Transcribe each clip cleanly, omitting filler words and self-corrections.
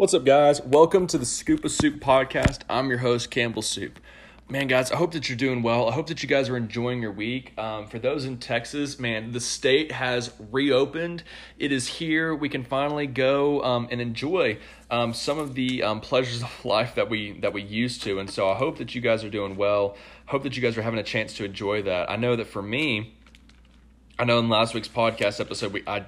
What's up, guys? Welcome to the Scoop of Soup podcast. I'm your host, Campbell Soup. Man, guys, I hope that you're doing well. I hope that you guys are enjoying your week. For those in Texas, man, the state has reopened. It is here. We can finally go and enjoy some of the pleasures of life that we used to. And so I hope that you guys are doing well. Hope that you guys are having a chance to enjoy that. I know that for me, I know in last week's podcast episode, I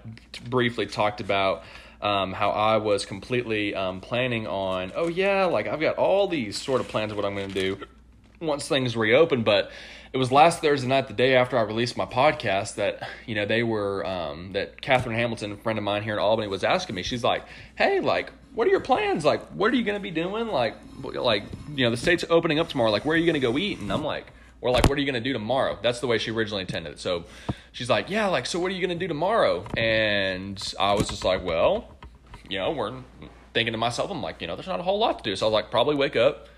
briefly talked about how I was completely planning on, I've got all these sort of plans of what I'm going to do once things reopen. But it was last Thursday night, the day after I released my podcast, that, you know, they were, that Catherine Hamilton, a friend of mine here in Albany, was asking me. She's like, hey, like, what are your plans? Like, what are you going to be doing? Like, you know, the state's opening up tomorrow. Like, where are you going to go eat? And I'm like, or like, what are you going to do tomorrow? That's the way she originally intended it. So she's like, yeah, like, so what are you going to do tomorrow? And I was just like, well, you know, we're thinking to myself, I'm like, you know, there's not a whole lot to do. So I was like, probably wake up,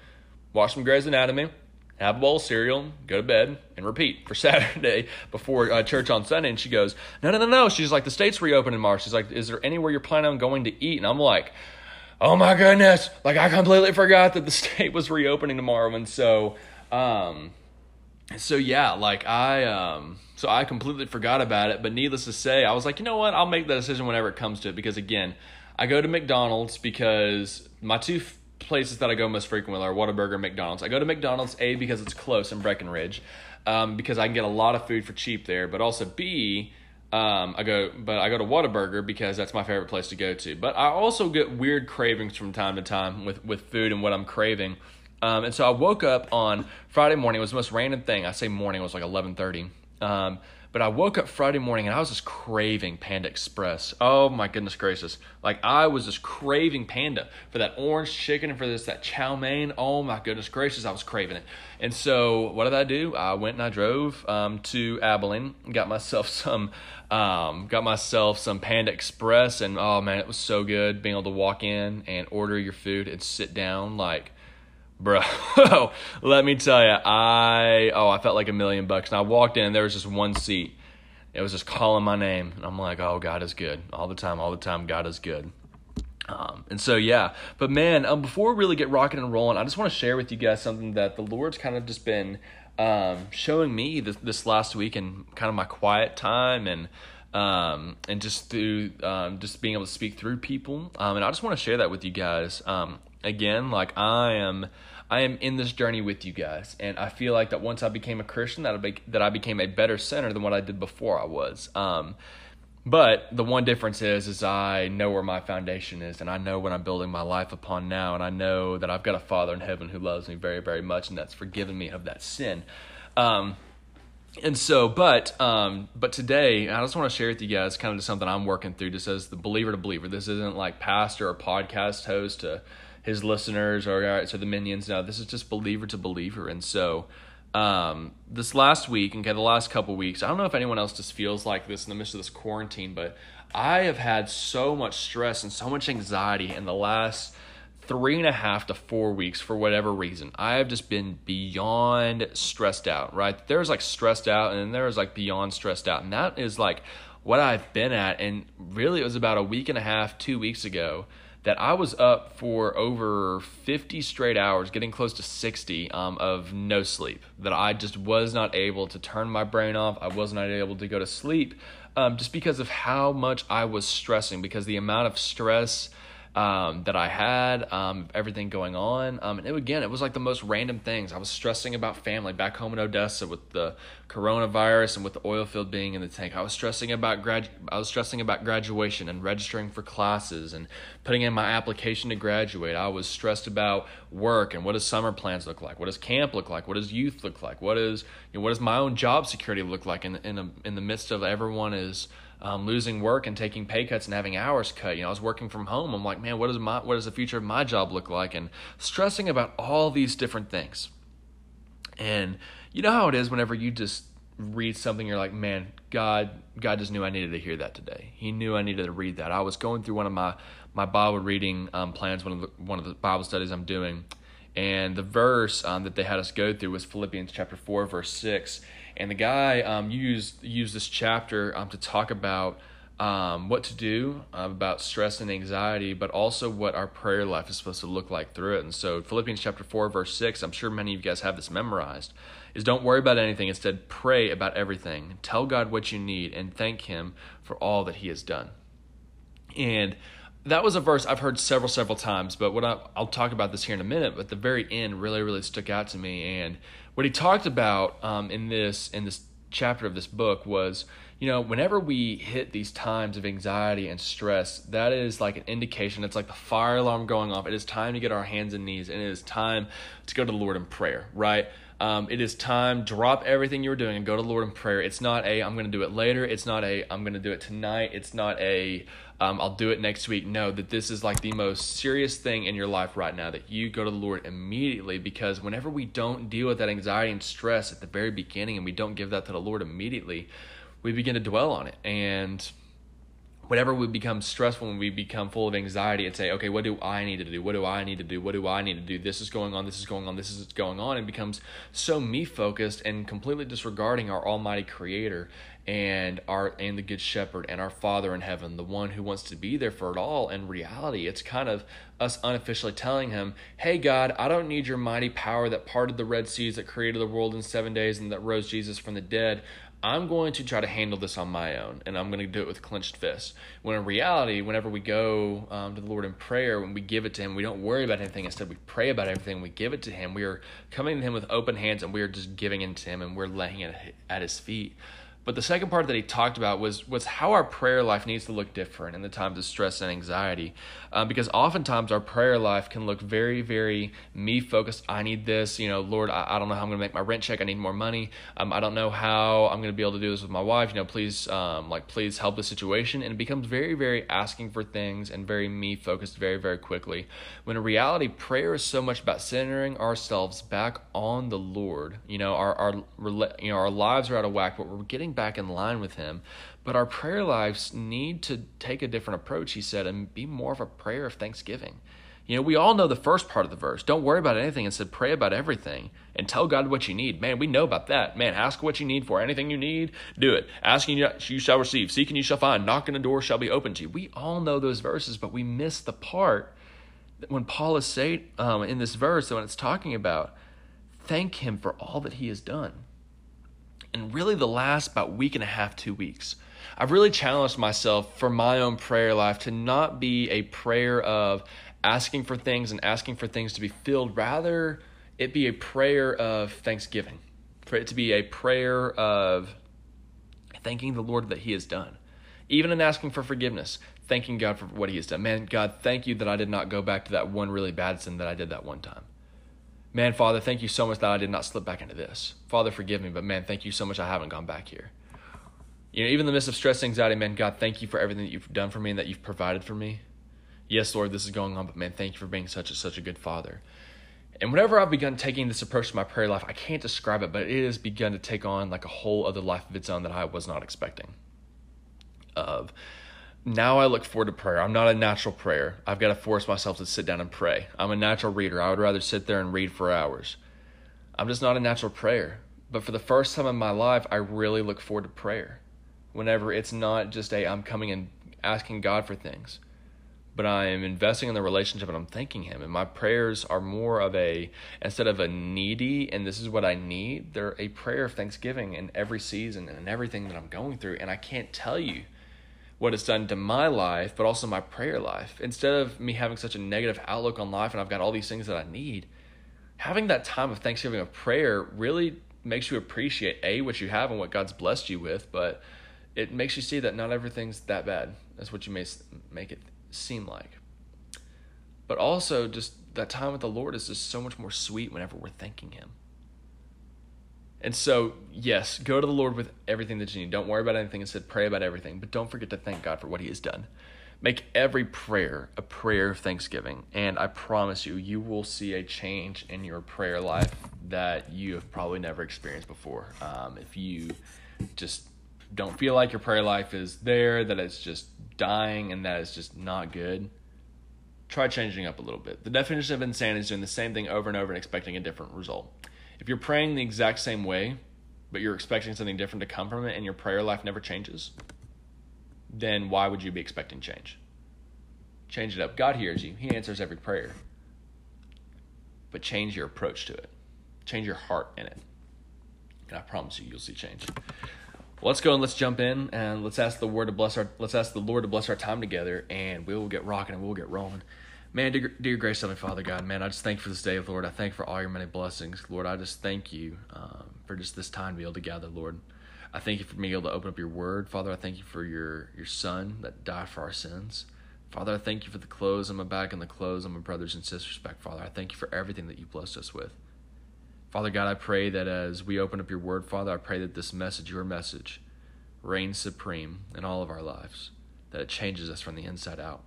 watch some Grey's Anatomy, have a bowl of cereal, go to bed, and repeat for Saturday before church on Sunday. And she goes, no. She's like, the state's reopening tomorrow. She's like, is there anywhere you're planning on going to eat? And I'm like, oh my goodness. Like, I completely forgot that the state was reopening tomorrow. And so, I completely forgot about it. But needless to say, I was like, you know what? I'll make that decision whenever it comes to it. Because again, I go to McDonald's because my two places that I go most frequently are Whataburger and McDonald's. I go to McDonald's, A, because it's close in Breckenridge, because I can get a lot of food for cheap there. But also B, I go to Whataburger because that's my favorite place to go to. But I also get weird cravings from time to time with food and what I'm craving. And so I woke up on Friday morning. It was the most random thing. I say morning, it was like 11:30. But I woke up Friday morning and I was just craving Panda Express. Oh my goodness gracious. Like, I was just craving Panda for that orange chicken and for that chow mein. Oh my goodness gracious, I was craving it. And so what did I do? I went and I drove to Abilene, got myself some Panda Express, and oh man, it was so good being able to walk in and order your food and sit down. Like, bro, let me tell you, I felt like $1,000,000. And I walked in, and there was just one seat. It was just calling my name. And I'm like, oh, God is good. All the time, God is good. And so, yeah. But, man, before we really get rocking and rolling, I just want to share with you guys something that the Lord's kind of just been showing me this last week and kind of my quiet time and just through just being able to speak through people. And I just want to share that with you guys. Again, like, I am in this journey with you guys, and I feel like that once I became a Christian, that I became a better sinner than what I did before I was. But the one difference is I know where my foundation is, and I know what I'm building my life upon now, and I know that I've got a Father in heaven who loves me very, very much, and that's forgiven me of that sin. And so, but today, I just want to share with you guys kind of just something I'm working through, just as the believer to believer. This isn't like pastor or podcast host to his listeners, or all right, so the minions. No, this is just believer to believer. And so this last week, the last couple weeks, I don't know if anyone else just feels like this in the midst of this quarantine, but I have had so much stress and so much anxiety in the last 3.5 to 4 weeks for whatever reason. I have just been beyond stressed out, right? There's like stressed out, and then there's like beyond stressed out. And that is like what I've been at. And really, it was about 1.5 weeks, 2 weeks ago, that I was up for over 50 straight hours, getting close to 60 of no sleep, that I just was not able to turn my brain off. I was not able to go to sleep just because of how much I was stressing, because the amount of stress that I had, everything going on. It was like the most random things. I was stressing about family back home in Odessa with the coronavirus and with the oil field being in the tank. I was stressing about graduation and registering for classes and putting in my application to graduate. I was stressed about work and what does summer plans look like? What does camp look like? What does youth look like? What does my own job security look like in the midst of everyone is losing work and taking pay cuts and having hours cut. I was working from home. I'm like, man, what does the future of my job look like? And stressing about all these different things. And you know how it is whenever you just read something, you're like, man, God just knew I needed to hear that today. He knew I needed to read that. I was going through one of my Bible reading plans, one of the Bible studies I'm doing. And the verse that they had us go through was Philippians chapter 4, verse 6. And the guy used this chapter to talk about what to do about stress and anxiety, but also what our prayer life is supposed to look like through it. And so Philippians chapter 4, verse 6, I'm sure many of you guys have this memorized, is don't worry about anything. Instead, pray about everything. Tell God what you need and thank him for all that he has done. And that was a verse I've heard several times, but what I'll talk about this here in a minute, but the very end really stuck out to me. And what he talked about in this chapter of this book was, you know, whenever we hit these times of anxiety and stress, that is like an indication. It's like the fire alarm going off. It is time to get our hands and knees, and it is time to go to the Lord in prayer, right? It is time, drop everything you were doing and go to the Lord in prayer. It's not a, I'm going to do it later. It's not a, I'm going to do it tonight. It's not a, I'll do it next week. No, that this is like the most serious thing in your life right now, that you go to the Lord immediately, because whenever we don't deal with that anxiety and stress at the very beginning and we don't give that to the Lord immediately, we begin to dwell on it. And whenever we become stressful and we become full of anxiety and say, okay, what do I need to do? What do I need to do? What do I need to do? This is going on. This is going on. This is going on. It becomes so me-focused and completely disregarding our almighty creator and the good shepherd and our Father in heaven, the one who wants to be there for it all. In reality, it's kind of us unofficially telling him, hey, God, I don't need your mighty power that parted the Red Seas, that created the world in 7 days, and that rose Jesus from the dead. I'm going to try to handle this on my own, and I'm going to do it with clenched fists. When in reality, whenever we go to the Lord in prayer, when we give it to him, we don't worry about anything. Instead, we pray about everything. We give it to him. We are coming to him with open hands, and we are just giving it to him, and we're laying it at his feet. But the second part that he talked about was how our prayer life needs to look different in the times of stress and anxiety, because oftentimes our prayer life can look very, very me-focused. I need this, you know, Lord, I don't know how I'm going to make my rent check. I need more money. I don't know how I'm going to be able to do this with my wife. You know, please help the situation. And it becomes very, very asking for things and very me-focused very, very quickly. When in reality, prayer is so much about centering ourselves back on the Lord. You know, our lives are out of whack, but we're getting back in line with him. But our prayer lives need to take a different approach, he said, and be more of a prayer of thanksgiving. You know, we all know the first part of the verse. Don't worry about anything. Instead, pray about everything and tell God what you need. Man, we know about that. Man, ask what you need for. Anything you need, do it. Asking you shall receive. Seeking you shall find. Knocking the door shall be opened to you. We all know those verses, but we miss the part that when Paul is saying in this verse, when it's talking about, thank him for all that he has done. And really the last about week and a half, 2 weeks, I've really challenged myself for my own prayer life to not be a prayer of asking for things and asking for things to be filled. Rather, it be a prayer of thanksgiving, for it to be a prayer of thanking the Lord that he has done. Even in asking for forgiveness, thanking God for what he has done. Man, God, thank you that I did not go back to that one really bad sin that I did that one time. Man, Father, thank you so much that I did not slip back into this. Father, forgive me, but man, thank you so much I haven't gone back here. You know, even in the midst of stress and anxiety, man, God, thank you for everything that you've done for me and that you've provided for me. Yes, Lord, this is going on, but man, thank you for being such a good Father. And whenever I've begun taking this approach to my prayer life, I can't describe it, but it has begun to take on like a whole other life of its own that I was not expecting of. Now I look forward to prayer. I'm not a natural prayer. I've got to force myself to sit down and pray. I'm a natural reader. I would rather sit there and read for hours. I'm just not a natural prayer. But for the first time in my life, I really look forward to prayer. Whenever it's not just I'm coming and asking God for things, but I am investing in the relationship and I'm thanking him. And my prayers are more of instead of a needy and this is what I need, they're a prayer of thanksgiving in every season and in everything that I'm going through. And I can't tell you what it's done to my life, but also my prayer life. Instead of me having such a negative outlook on life and I've got all these things that I need, having that time of thanksgiving, of prayer, really makes you appreciate, A, what you have and what God's blessed you with, but it makes you see that not everything's that bad. That's what you may make it seem like. But also just that time with the Lord is just so much more sweet whenever we're thanking him. And so, yes, go to the Lord with everything that you need. Don't worry about anything. Instead, pray about everything. But don't forget to thank God for what he has done. Make every prayer a prayer of thanksgiving. And I promise you, you will see a change in your prayer life that you have probably never experienced before. If you just don't feel like your prayer life is there, that it's just dying and that it's just not good, try changing up a little bit. The definition of insanity is doing the same thing over and over and expecting a different result. If you're praying the exact same way, but you're expecting something different to come from it and your prayer life never changes, then why would you be expecting change? Change it up. God hears you. He answers every prayer. But change your approach to it. Change your heart in it. And I promise you, you'll see change. Well, let's go and let's jump in and let's ask the Word to bless our. Let's ask the Lord to bless our time together, and we'll get rocking and we'll get rolling. Man, dear gracious Heavenly Father God, man, I just thank you for this day, Lord. I thank you for all your many blessings, Lord. I just thank you for just this time to be able to gather, Lord. I thank you for being able to open up your Word, Father. I thank you for your Son that died for our sins, Father. I thank you for the clothes on my back and the clothes on my brothers and sisters' back, Father. I thank you for everything that you blessed us with. Father God, I pray that as we open up your Word, Father, I pray that this message, your message, reigns supreme in all of our lives, that it changes us from the inside out.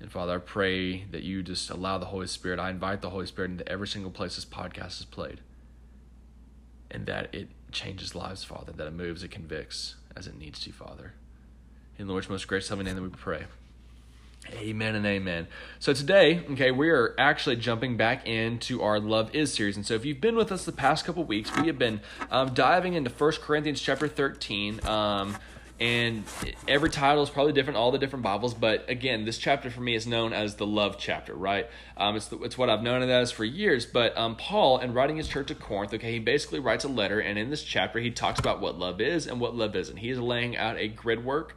And Father, I pray that you just allow the Holy Spirit, I invite the Holy Spirit into every single place this podcast is played, and that it changes lives, Father, that it moves, it convicts as it needs to, Father. In the Lord's most gracious heavenly name that we pray. Amen and amen. So today, okay, we are actually jumping back into our Love Is series. And so if you've been with us the past couple weeks, we have been diving into 1 Corinthians chapter 13. And every title is probably different, all the different Bibles. But again, this chapter for me is known as the love chapter, right? It's what I've known it as for years. But Paul, in writing his church at Corinth, okay, he basically writes a letter. And in this chapter, he talks about what love is and what love isn't. He is laying out a grid work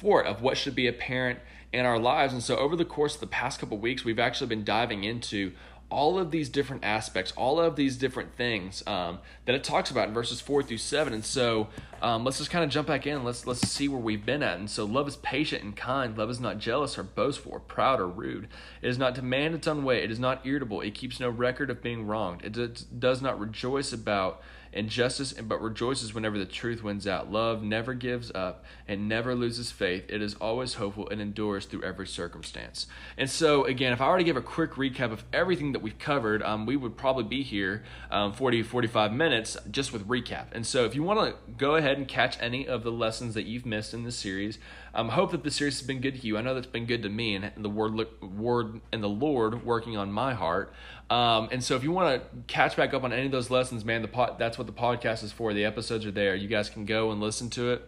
for it of what should be apparent in our lives. And so over the course of the past couple of weeks, we've actually been diving into all of these different aspects, all of these different things that it talks about in verses 4-7. And so let's just kind of jump back in. Let's see where we've been at. And so love is patient and kind. Love is not jealous or boastful or proud or rude. It is not demanding its own way. It is not irritable. It keeps no record of being wronged. It does not rejoice about injustice, but rejoices whenever the truth wins out. Love never gives up and never loses faith. It is always hopeful and endures through every circumstance. And so, again, if I were to give a quick recap of everything that we've covered, we would probably be here 40-45 minutes just with recap. And so if you want to go ahead and catch any of the lessons that you've missed in this series, I hope that this series has been good to you. I know that's been good to me and the Word and the Lord working on my heart. And so if you want to catch back up on any of those lessons, man, that's what the podcast is for. The episodes are there. You guys can go and listen to it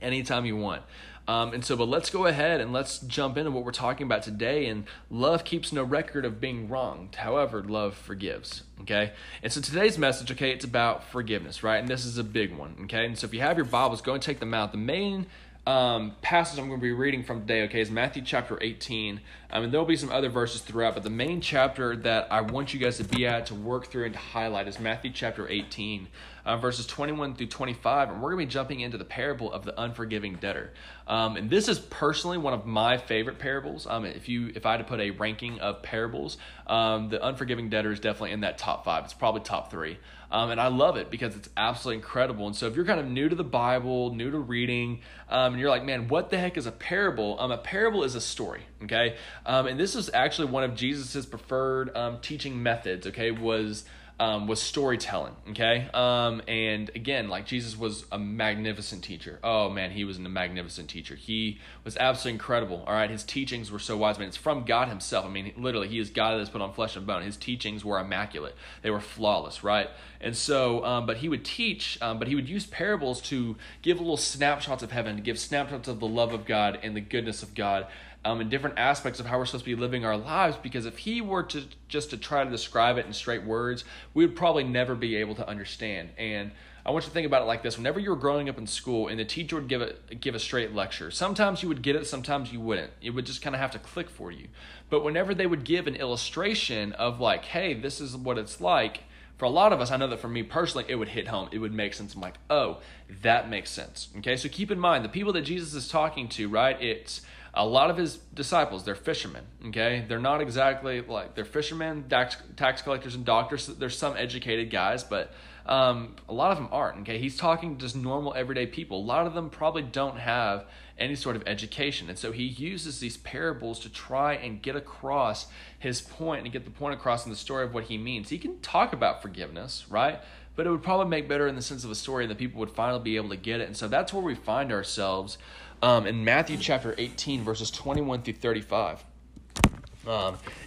anytime you want. But let's go ahead and let's jump into what we're talking about today. And love keeps no record of being wronged. However, love forgives. Okay. And so today's message, okay, it's about forgiveness, right? And this is a big one. Okay. And so if you have your Bibles, go and take them out. The main passage I'm going to be reading from today, okay, is Matthew chapter 18. And there'll be some other verses throughout, but the main chapter that I want you guys to be at, to work through, and to highlight is Matthew chapter 18, verses 21-25. And we're going to be jumping into the parable of the unforgiving debtor. And this is personally one of my favorite parables. If I had to put a ranking of parables, the unforgiving debtor is definitely in that top 5. It's probably top 3. And I love it because it's absolutely incredible. And so if you're kind of new to the Bible, new to reading, and you're like, man, what the heck is a parable? A parable is a story, okay? And this is actually one of Jesus's preferred teaching methods, okay, was storytelling, okay? And again, like Jesus was a magnificent teacher. Oh man, he was a magnificent teacher. He was absolutely incredible, all right? His teachings were so wise, man. It's from God himself. I mean, literally, he is God that is put on flesh and bone. His teachings were immaculate. They were flawless, right? And so, but he would teach, but he would use parables to give little snapshots of heaven, to give snapshots of the love of God and the goodness of God, and different aspects of how we're supposed to be living our lives, because if he were to just to try to describe it in straight words, we would probably never be able to understand. And I want you to think about it like this. Whenever you were growing up in school and the teacher would give a straight lecture, sometimes you would get it, sometimes you wouldn't. It would just kind of have to click for you. But whenever they would give an illustration of like, hey, this is what it's like, for a lot of us, I know that for me personally, it would hit home. It would make sense. I'm like, oh, that makes sense. Okay, so keep in mind, the people that Jesus is talking to, right, it's a lot of his disciples. They're fishermen, okay? They're not exactly like, they're fishermen, tax collectors, and doctors. There's some educated guys, but a lot of them aren't, okay? He's talking to just normal, everyday people. A lot of them probably don't have any sort of education. And so he uses these parables to try and get across his point and get the point across in the story of what he means. He can talk about forgiveness, right? But it would probably make better in the sense of a story and the people would finally be able to get it. And so that's where we find ourselves in Matthew chapter 18, verses 21-35.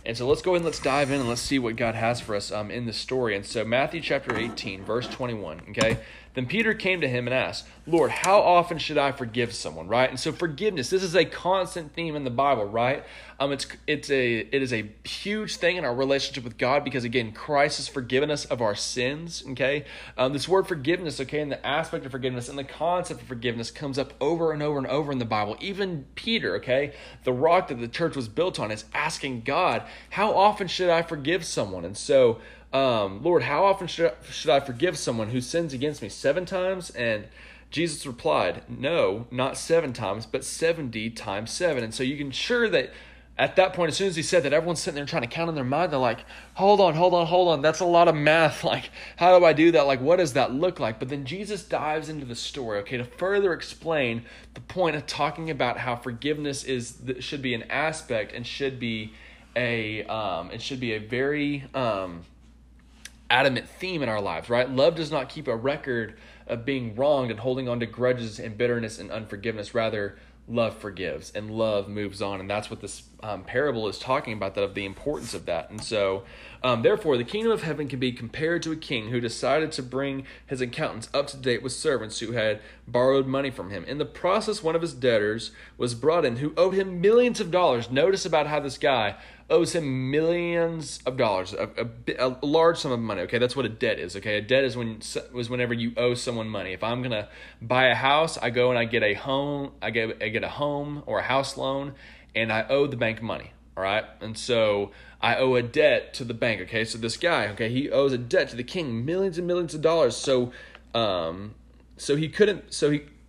And so let's go ahead and let's dive in and let's see what God has for us in this story. And so Matthew chapter 18, verse 21, okay? Then Peter came to him and asked, Lord, how often should I forgive someone, right? And so forgiveness, this is a constant theme in the Bible, right? It is a huge thing in our relationship with God because, again, Christ has forgiven us of our sins, okay? This word forgiveness, okay, and the aspect of forgiveness and the concept of forgiveness comes up over and over and over in the Bible. Even Peter, okay, the rock that the church was built on, is asking God, how often should I forgive someone? And so, Lord, how often should I forgive someone who sins against me? 7 times? And Jesus replied, no, not 7 times, but 70 times 7. And so you can ensure that at that point, as soon as he said that, everyone's sitting there trying to count in their mind. They're like, hold on. That's a lot of math. Like, how do I do that? Like, what does that look like? But then Jesus dives into the story, okay, to further explain the point of talking about how forgiveness should be an aspect and should be a very adamant theme in our lives, right? Love does not keep a record of being wronged and holding on to grudges and bitterness and unforgiveness. Rather, love forgives and love moves on. And that's what this parable is talking about, that of the importance of that. And so, therefore, the kingdom of heaven can be compared to a king who decided to bring his accountants up to date with servants who had borrowed money from him. In the process, one of his debtors was brought in who owed him millions of dollars. Notice about how this guy owes him millions of dollars, a large sum of money. Okay, that's what a debt is. Okay, a debt is whenever you owe someone money. If I'm gonna buy a house, I go and I get a home. I get a home or a house loan, and I owe the bank money. All right, and so I owe a debt to the bank. Okay, so this guy, okay, he owes a debt to the king, millions and millions of dollars. So,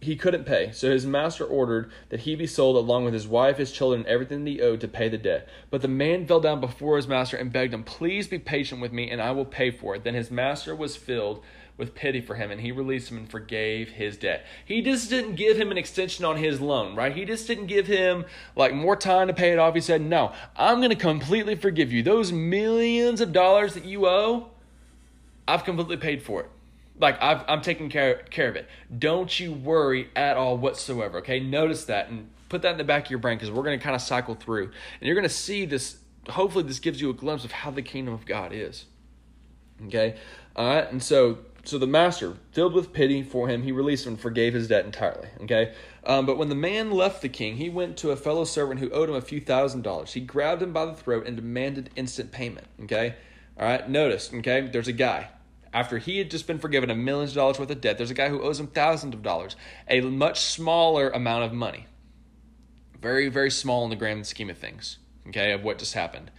he couldn't pay, so his master ordered that he be sold along with his wife, his children, and everything that he owed to pay the debt. But the man fell down before his master and begged him, please be patient with me, and I will pay for it. Then his master was filled with pity for him, and he released him and forgave his debt. He just didn't give him an extension on his loan, right? He just didn't give him like more time to pay it off. He said, no, I'm going to completely forgive you. Those millions of dollars that you owe, I've completely paid for it. Like, I'm taking care of it. Don't you worry at all whatsoever, okay? Notice that and put that in the back of your brain, because we're going to kind of cycle through. And you're going to see this. Hopefully, this gives you a glimpse of how the kingdom of God is, okay? All right, and so the master, filled with pity for him, he released him and forgave his debt entirely, okay? But when the man left the king, he went to a fellow servant who owed him a few $1,000s. He grabbed him by the throat and demanded instant payment, okay? All right, notice, okay, there's a guy. After he had just been forgiven $1 million worth of debt, there's a guy who owes him thousands of dollars, a much smaller amount of money. Very, very small in the grand scheme of things, okay, of what just happened.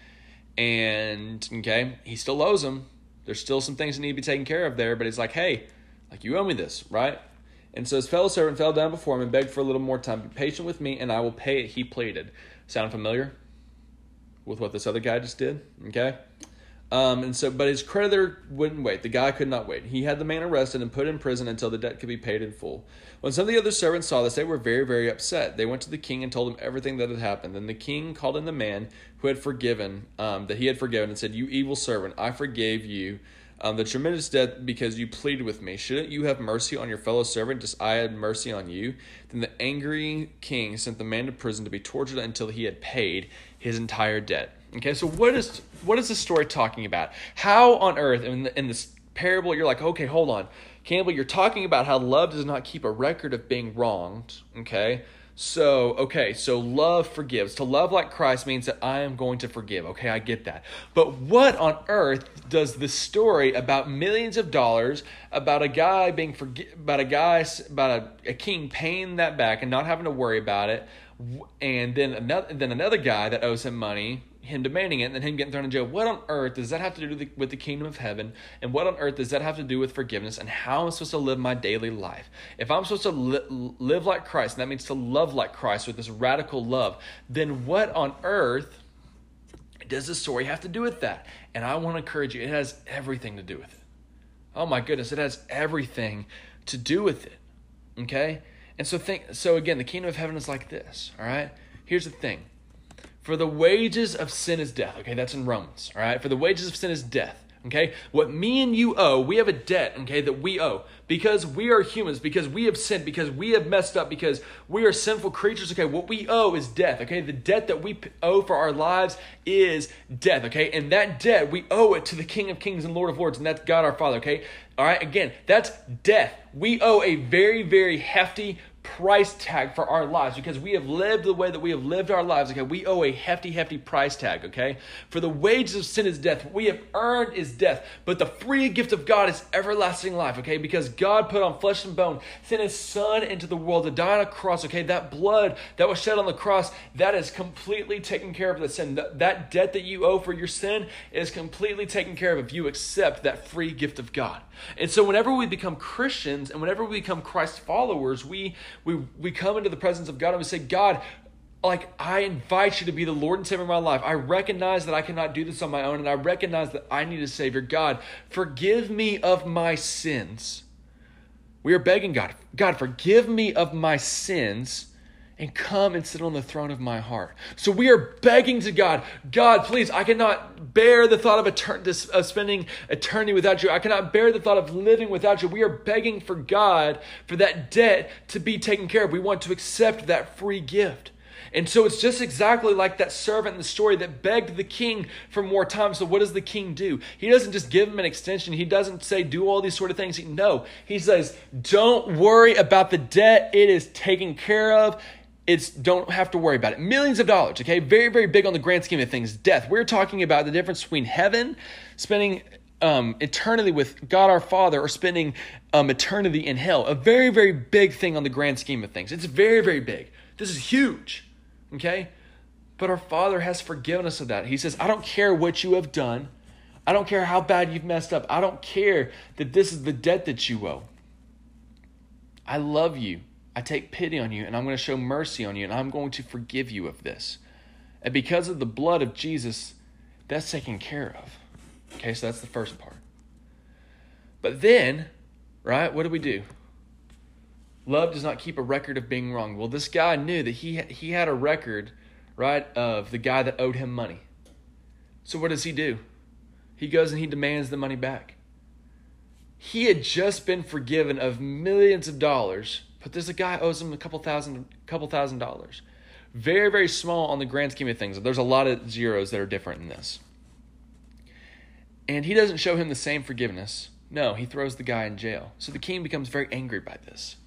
And, okay, he still owes him. There's still some things that need to be taken care of there, but he's like, hey, like, you owe me this, right? And so his fellow servant fell down before him and begged for a little more time. Be patient with me, and I will pay it, he pleaded. Sound familiar with what this other guy just did, okay? But his creditor wouldn't wait. The guy could not wait. He had the man arrested and put in prison until the debt could be paid in full. When some of the other servants saw this, they were very, very upset. They went to the king and told him everything that had happened. Then the king called in the man who had forgiven, that he had forgiven, and said, "You evil servant, I forgave you the tremendous debt because you pleaded with me. Shouldn't you have mercy on your fellow servant, just I had mercy on you?" Then the angry king sent the man to prison to be tortured until he had paid his entire debt. Okay, so what is this story talking about? How on earth, in this parable, you're like, okay, hold on, Campbell, you're talking about how love does not keep a record of being wronged, okay? So love forgives. To love like Christ means that I am going to forgive, okay? I get that. But what on earth does this story about millions of dollars, about a guy being about a king paying that back and not having to worry about it, and then another guy that owes him money, him demanding it, and then him getting thrown in jail. What on earth does that have to do with the kingdom of heaven? And what on earth does that have to do with forgiveness and how I'm supposed to live my daily life? If I'm supposed to live like Christ, and that means to love like Christ with this radical love, then what on earth does this story have to do with that? And I want to encourage you, it has everything to do with it. Oh my goodness, it has everything to do with it, okay? And so again, the kingdom of heaven is like this, all right? Here's the thing. For the wages of sin is death. Okay, that's in Romans, all right? For the wages of sin is death, Okay, what me and you owe, we have a debt, okay, that we owe because we are humans, because we have sinned, because we have messed up, because we are sinful creatures, okay, what we owe is death, okay, the debt that we owe for our lives is death, okay, and that debt, we owe it to the King of Kings and Lord of Lords, and that's God our Father, okay, all right, again, that's death. We owe a very, very hefty price tag for our lives because we have lived the way that we have lived our lives. Okay, we owe a hefty, hefty price tag. Okay, for the wages of sin is death. What we have earned is death, but the free gift of God is everlasting life. Okay, because God put on flesh and bone, sent His Son into the world to die on a cross. Okay, that blood that was shed on the cross, that is completely taken care of the sin. That debt that you owe for your sin is completely taken care of if you accept that free gift of God. And so, whenever we become Christians and whenever we become Christ followers, we come into the presence of God and we say, God, like, I invite you to be the Lord and Savior of my life. I recognize that I cannot do this on my own, and I recognize that I need a Savior. God, forgive me of my sins. We are begging God, God, forgive me of my sins and come and sit on the throne of my heart. So we are begging to God, God, please, I cannot bear the thought of spending eternity without you. I cannot bear the thought of living without you. We are begging for God for that debt to be taken care of. We want to accept that free gift. And so it's just exactly like that servant in the story that begged the king for more time. So what does the king do? He doesn't just give him an extension. He doesn't say, do all these sort of things. No, he says, don't worry about the debt. It is taken care of. Don't have to worry about it. Millions of dollars, okay? Very, very big on the grand scheme of things. Death. We're talking about the difference between heaven, spending eternity with God our Father, or spending eternity in hell. A very, very big thing on the grand scheme of things. It's very, very big. This is huge, okay? But our Father has forgiven us of that. He says, I don't care what you have done. I don't care how bad you've messed up. I don't care that this is the debt that you owe. I love you. I take pity on you, and I'm going to show mercy on you, and I'm going to forgive you of this. And because of the blood of Jesus, that's taken care of. Okay, so that's the first part. But then, right, what do we do? Love does not keep a record of being wrong. Well, this guy knew that he had a record, right, of the guy that owed him money. So what does he do? He goes and he demands the money back. He had just been forgiven of millions of dollars, but there's a guy who owes him a couple thousand dollars. Very, very small on the grand scheme of things. There's a lot of zeros that are different in this. And he doesn't show him the same forgiveness. No, he throws the guy in jail. So the king becomes very angry by this.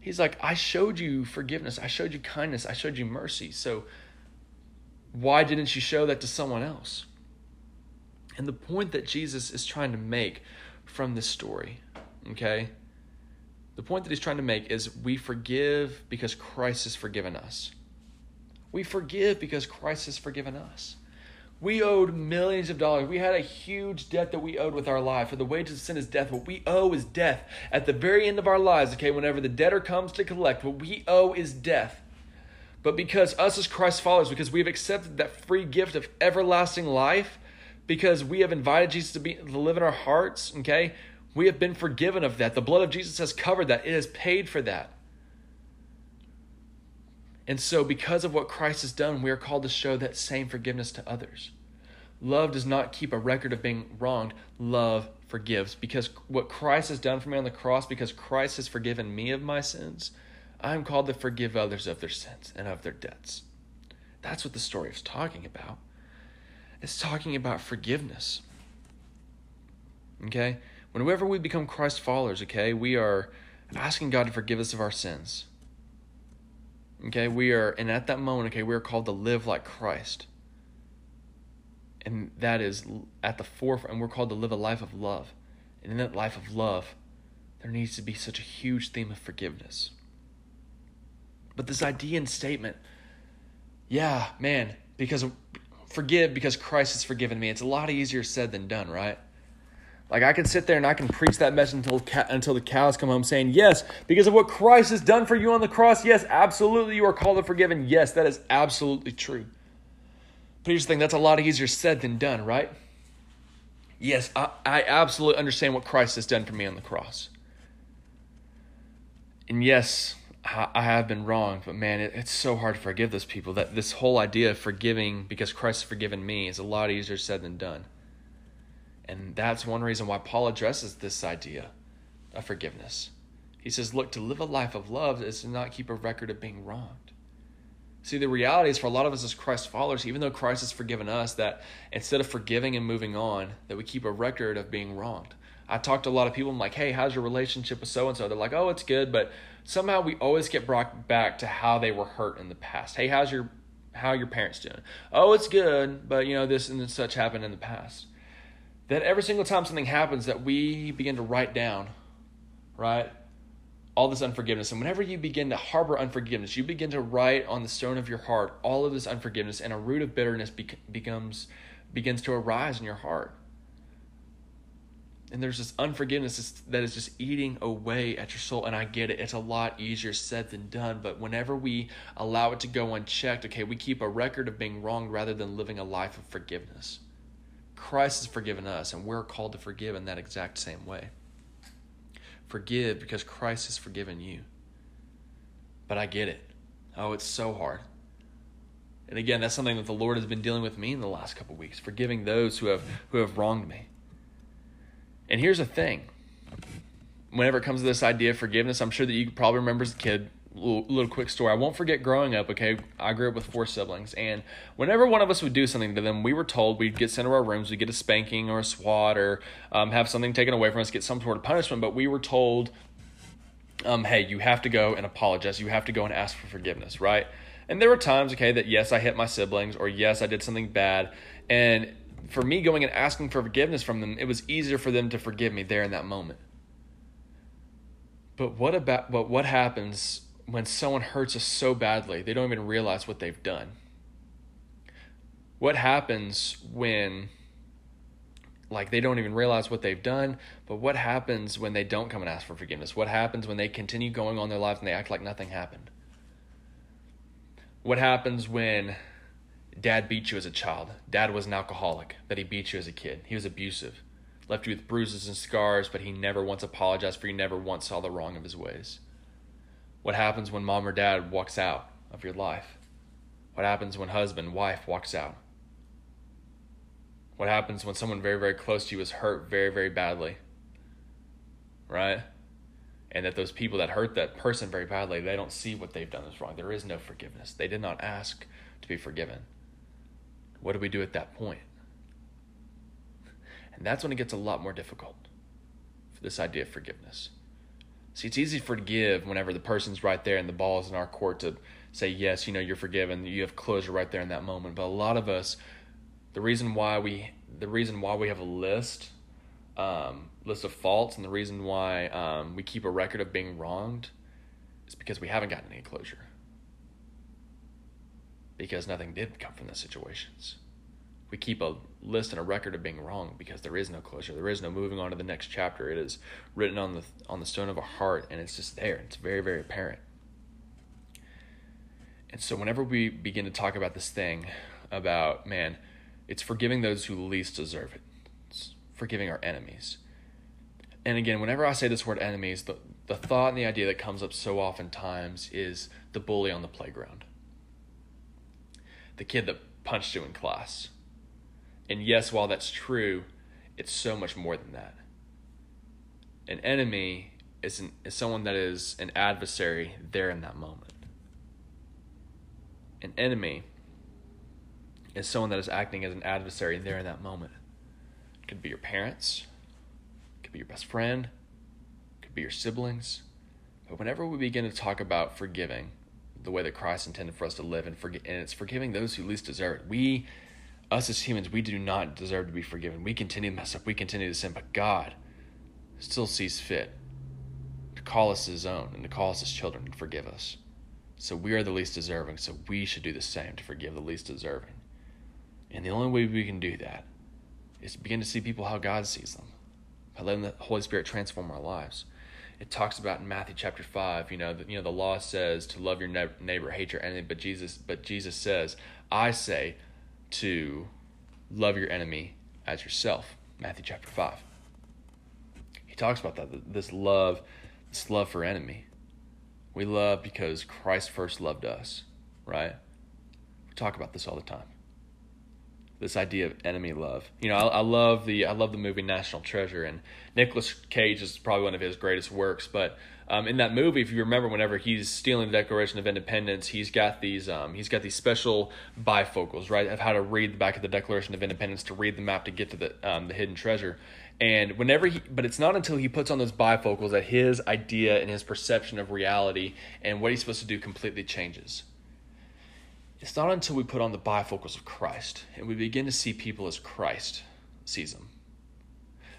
He's like, I showed you forgiveness. I showed you kindness. I showed you mercy. So why didn't you show that to someone else? And the point that Jesus is trying to make from this story, okay, the point that he's trying to make is we forgive because Christ has forgiven us. We forgive because Christ has forgiven us. We owed millions of dollars. We had a huge debt that we owed with our life. For the wages of sin is death. What we owe is death. At the very end of our lives, okay, whenever the debtor comes to collect, what we owe is death. But because us as Christ followers, because we've accepted that free gift of everlasting life, because we have invited Jesus to live in our hearts, okay, we have been forgiven of that. The blood of Jesus has covered that. It has paid for that. And so because of what Christ has done, we are called to show that same forgiveness to others. Love does not keep a record of being wronged. Love forgives. Because what Christ has done for me on the cross, because Christ has forgiven me of my sins, I am called to forgive others of their sins and of their debts. That's what the story is talking about. It's talking about forgiveness. Okay? Whenever we become Christ followers, okay, we are asking God to forgive us of our sins. Okay, and at that moment, okay, we are called to live like Christ. And that is at the forefront, and we're called to live a life of love. And in that life of love, there needs to be such a huge theme of forgiveness. But this idea and statement, yeah, man, because forgive because Christ has forgiven me. It's a lot easier said than done, right? Like, I can sit there and I can preach that message until the cows come home saying, yes, because of what Christ has done for you on the cross, yes, absolutely, you are called to forgiven. Yes, that is absolutely true. But here's the thing, that's a lot easier said than done, right? Yes, I absolutely understand what Christ has done for me on the cross. And yes, I have been wrong, but man, it's so hard to forgive those people. That this whole idea of forgiving because Christ has forgiven me is a lot easier said than done. And that's one reason why Paul addresses this idea of forgiveness. He says, look, to live a life of love is to not keep a record of being wronged. See, the reality is for a lot of us as Christ followers, even though Christ has forgiven us, that instead of forgiving and moving on, that we keep a record of being wronged. I talk to a lot of people, I'm like, hey, how's your relationship with so-and-so? They're like, oh, it's good, but somehow we always get brought back to how they were hurt in the past. Hey, how are your parents doing? Oh, it's good, but this and such happened in the past. That every single time something happens that we begin to write down, right? All this unforgiveness. And whenever you begin to harbor unforgiveness, you begin to write on the stone of your heart all of this unforgiveness, and a root of bitterness begins to arise in your heart. And there's this unforgiveness that is just eating away at your soul. And I get it. It's a lot easier said than done. But whenever we allow it to go unchecked, okay, we keep a record of being wronged rather than living a life of forgiveness. Christ has forgiven us, and we're called to forgive in that exact same way. Forgive because Christ has forgiven you. But I get it. Oh, it's so hard. And again, that's something that the Lord has been dealing with me in the last couple of weeks, forgiving those who have wronged me. And here's the thing. Whenever it comes to this idea of forgiveness, I'm sure that you probably remember as a kid, little quick story. I won't forget growing up, okay? I grew up with 4 siblings, and whenever one of us would do something to them, we were told we'd get sent to our rooms, we'd get a spanking or a swat or have something taken away from us, get some sort of punishment, but we were told, hey, you have to go and apologize. You have to go and ask for forgiveness, right? And there were times, okay, that yes, I hit my siblings or yes, I did something bad, and for me going and asking for forgiveness from them, it was easier for them to forgive me there in that moment. But what happens when someone hurts us so badly, they don't even realize what they've done? What happens when, they don't even realize what they've done, but what happens when they don't come and ask for forgiveness? What happens when they continue going on their lives and they act like nothing happened? What happens when dad beat you as a child? Dad was an alcoholic, that he beat you as a kid. He was abusive, left you with bruises and scars, but he never once apologized for you, never once saw the wrong of his ways. What happens when mom or dad walks out of your life? What happens when husband, wife walks out? What happens when someone very, very close to you is hurt very, very badly? Right? And that those people that hurt that person very badly, they don't see what they've done is wrong. There is no forgiveness. They did not ask to be forgiven. What do we do at that point? And that's when it gets a lot more difficult for this idea of forgiveness. See, it's easy to forgive whenever the person's right there and the ball's in our court to say, yes, you're forgiven. You have closure right there in that moment. But a lot of us, the reason why we have a list of faults, and the reason why we keep a record of being wronged is because we haven't gotten any closure. Because nothing did come from those situations. We keep a list and a record of being wrong because there is no closure. There is no moving on to the next chapter. It is written on the stone of our heart, and it's just there. It's very, very apparent. And so whenever we begin to talk about this thing about, man, it's forgiving those who least deserve it. It's forgiving our enemies. And again, whenever I say this word enemies, the thought and the idea that comes up so oftentimes is the bully on the playground. The kid that punched you in class. And yes, while that's true, it's so much more than that. An enemy is someone that is an adversary there in that moment. An enemy is someone that is acting as an adversary there in that moment. It could be your parents. It could be your best friend. It could be your siblings. But whenever we begin to talk about forgiving, the way that Christ intended for us to live, and it's forgiving those who least deserve it. Us as humans, we do not deserve to be forgiven. We continue to mess up. We continue to sin. But God still sees fit to call us his own and to call us his children and forgive us. So we are the least deserving. So we should do the same to forgive the least deserving. And the only way we can do that is to begin to see people how God sees them, by letting the Holy Spirit transform our lives. It talks about in Matthew chapter 5, the law says to love your neighbor, hate your enemy. But Jesus says, I say, to love your enemy as yourself. Matthew chapter 5. He talks about that, this love for enemy. We love because Christ first loved us, right? We talk about this all the time. this idea of enemy love. You know, I love the movie National Treasure, and Nicolas Cage is probably one of his greatest works. But in that movie, if you remember, whenever he's stealing the Declaration of Independence, he's got these special bifocals, right, of how to read the back of the Declaration of Independence, to read the map to get to the hidden treasure. And but it's not until he puts on those bifocals that his idea and his perception of reality and what he's supposed to do completely changes. It's not until we put on the bifocals of Christ and we begin to see people as Christ sees them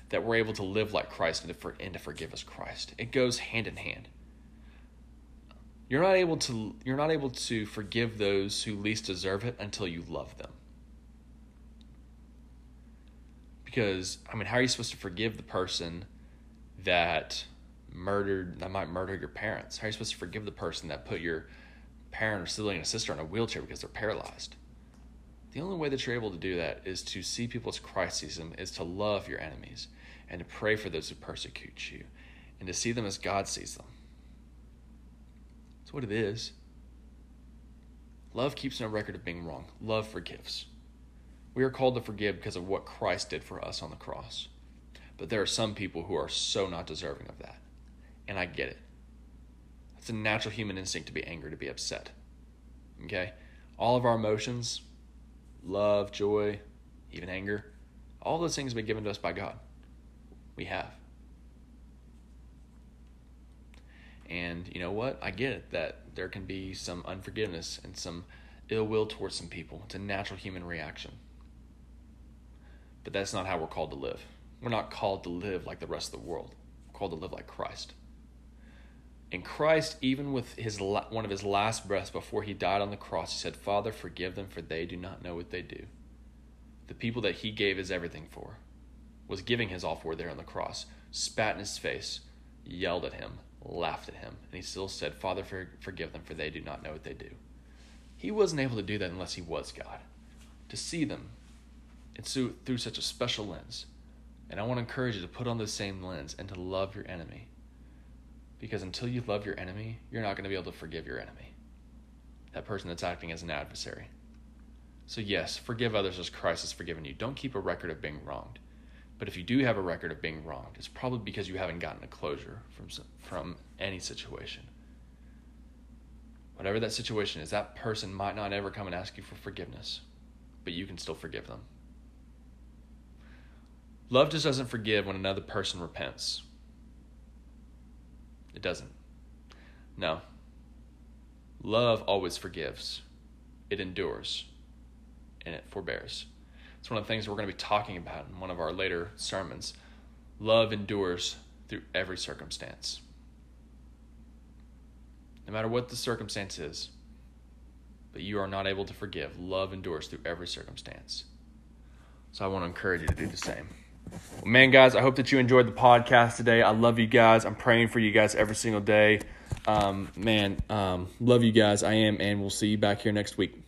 that we're able to live like Christ and to forgive as Christ. It goes hand in hand. You're not able to forgive those who least deserve it until you love them. Because, I mean, how are you supposed to forgive the person that might murder your parents? How are you supposed to forgive the person that put your parent or sibling or sister in a wheelchair because they're paralyzed? The only way that you're able to do that is to see people as Christ sees them, is to love your enemies and to pray for those who persecute you and to see them as God sees them. That's what it is. Love keeps no record of being wrong. Love forgives. We are called to forgive because of what Christ did for us on the cross. But there are some people who are so not deserving of that. And I get it. It's a natural human instinct to be angry, to be upset. Okay? All of our emotions, love, joy, even anger, all those things have been given to us by God. We have. And you know what? I get it that there can be some unforgiveness and some ill will towards some people. It's a natural human reaction. But that's not how we're called to live. We're not called to live like the rest of the world. We're called to live like Christ. And Christ, even with one of his last breaths before he died on the cross, he said, "Father, forgive them, for they do not know what they do." The people that he gave his everything for, was giving his all for there on the cross, spat in his face, yelled at him, laughed at him, and he still said, "Father, forgive them, for they do not know what they do." He wasn't able to do that unless he was God, to see them and through such a special lens. And I want to encourage you to put on the same lens and to love your enemy. Because until you love your enemy, you're not going to be able to forgive your enemy, that person that's acting as an adversary. So yes, forgive others as Christ has forgiven you. Don't keep a record of being wronged. But if you do have a record of being wronged, it's probably because you haven't gotten a closure from any situation. Whatever that situation is, that person might not ever come and ask you for forgiveness, but you can still forgive them. Love just doesn't forgive when another person repents. It doesn't. No. Love always forgives. It endures. And it forbears. It's one of the things we're going to be talking about in one of our later sermons. Love endures through every circumstance. No matter what the circumstance is, but you are not able to forgive, love endures through every circumstance. So I want to encourage you to do the same. Well, man, guys, I hope that you enjoyed the podcast today. I love you guys. I'm praying for you guys every single day. Love you guys. I am, and we'll see you back here next week.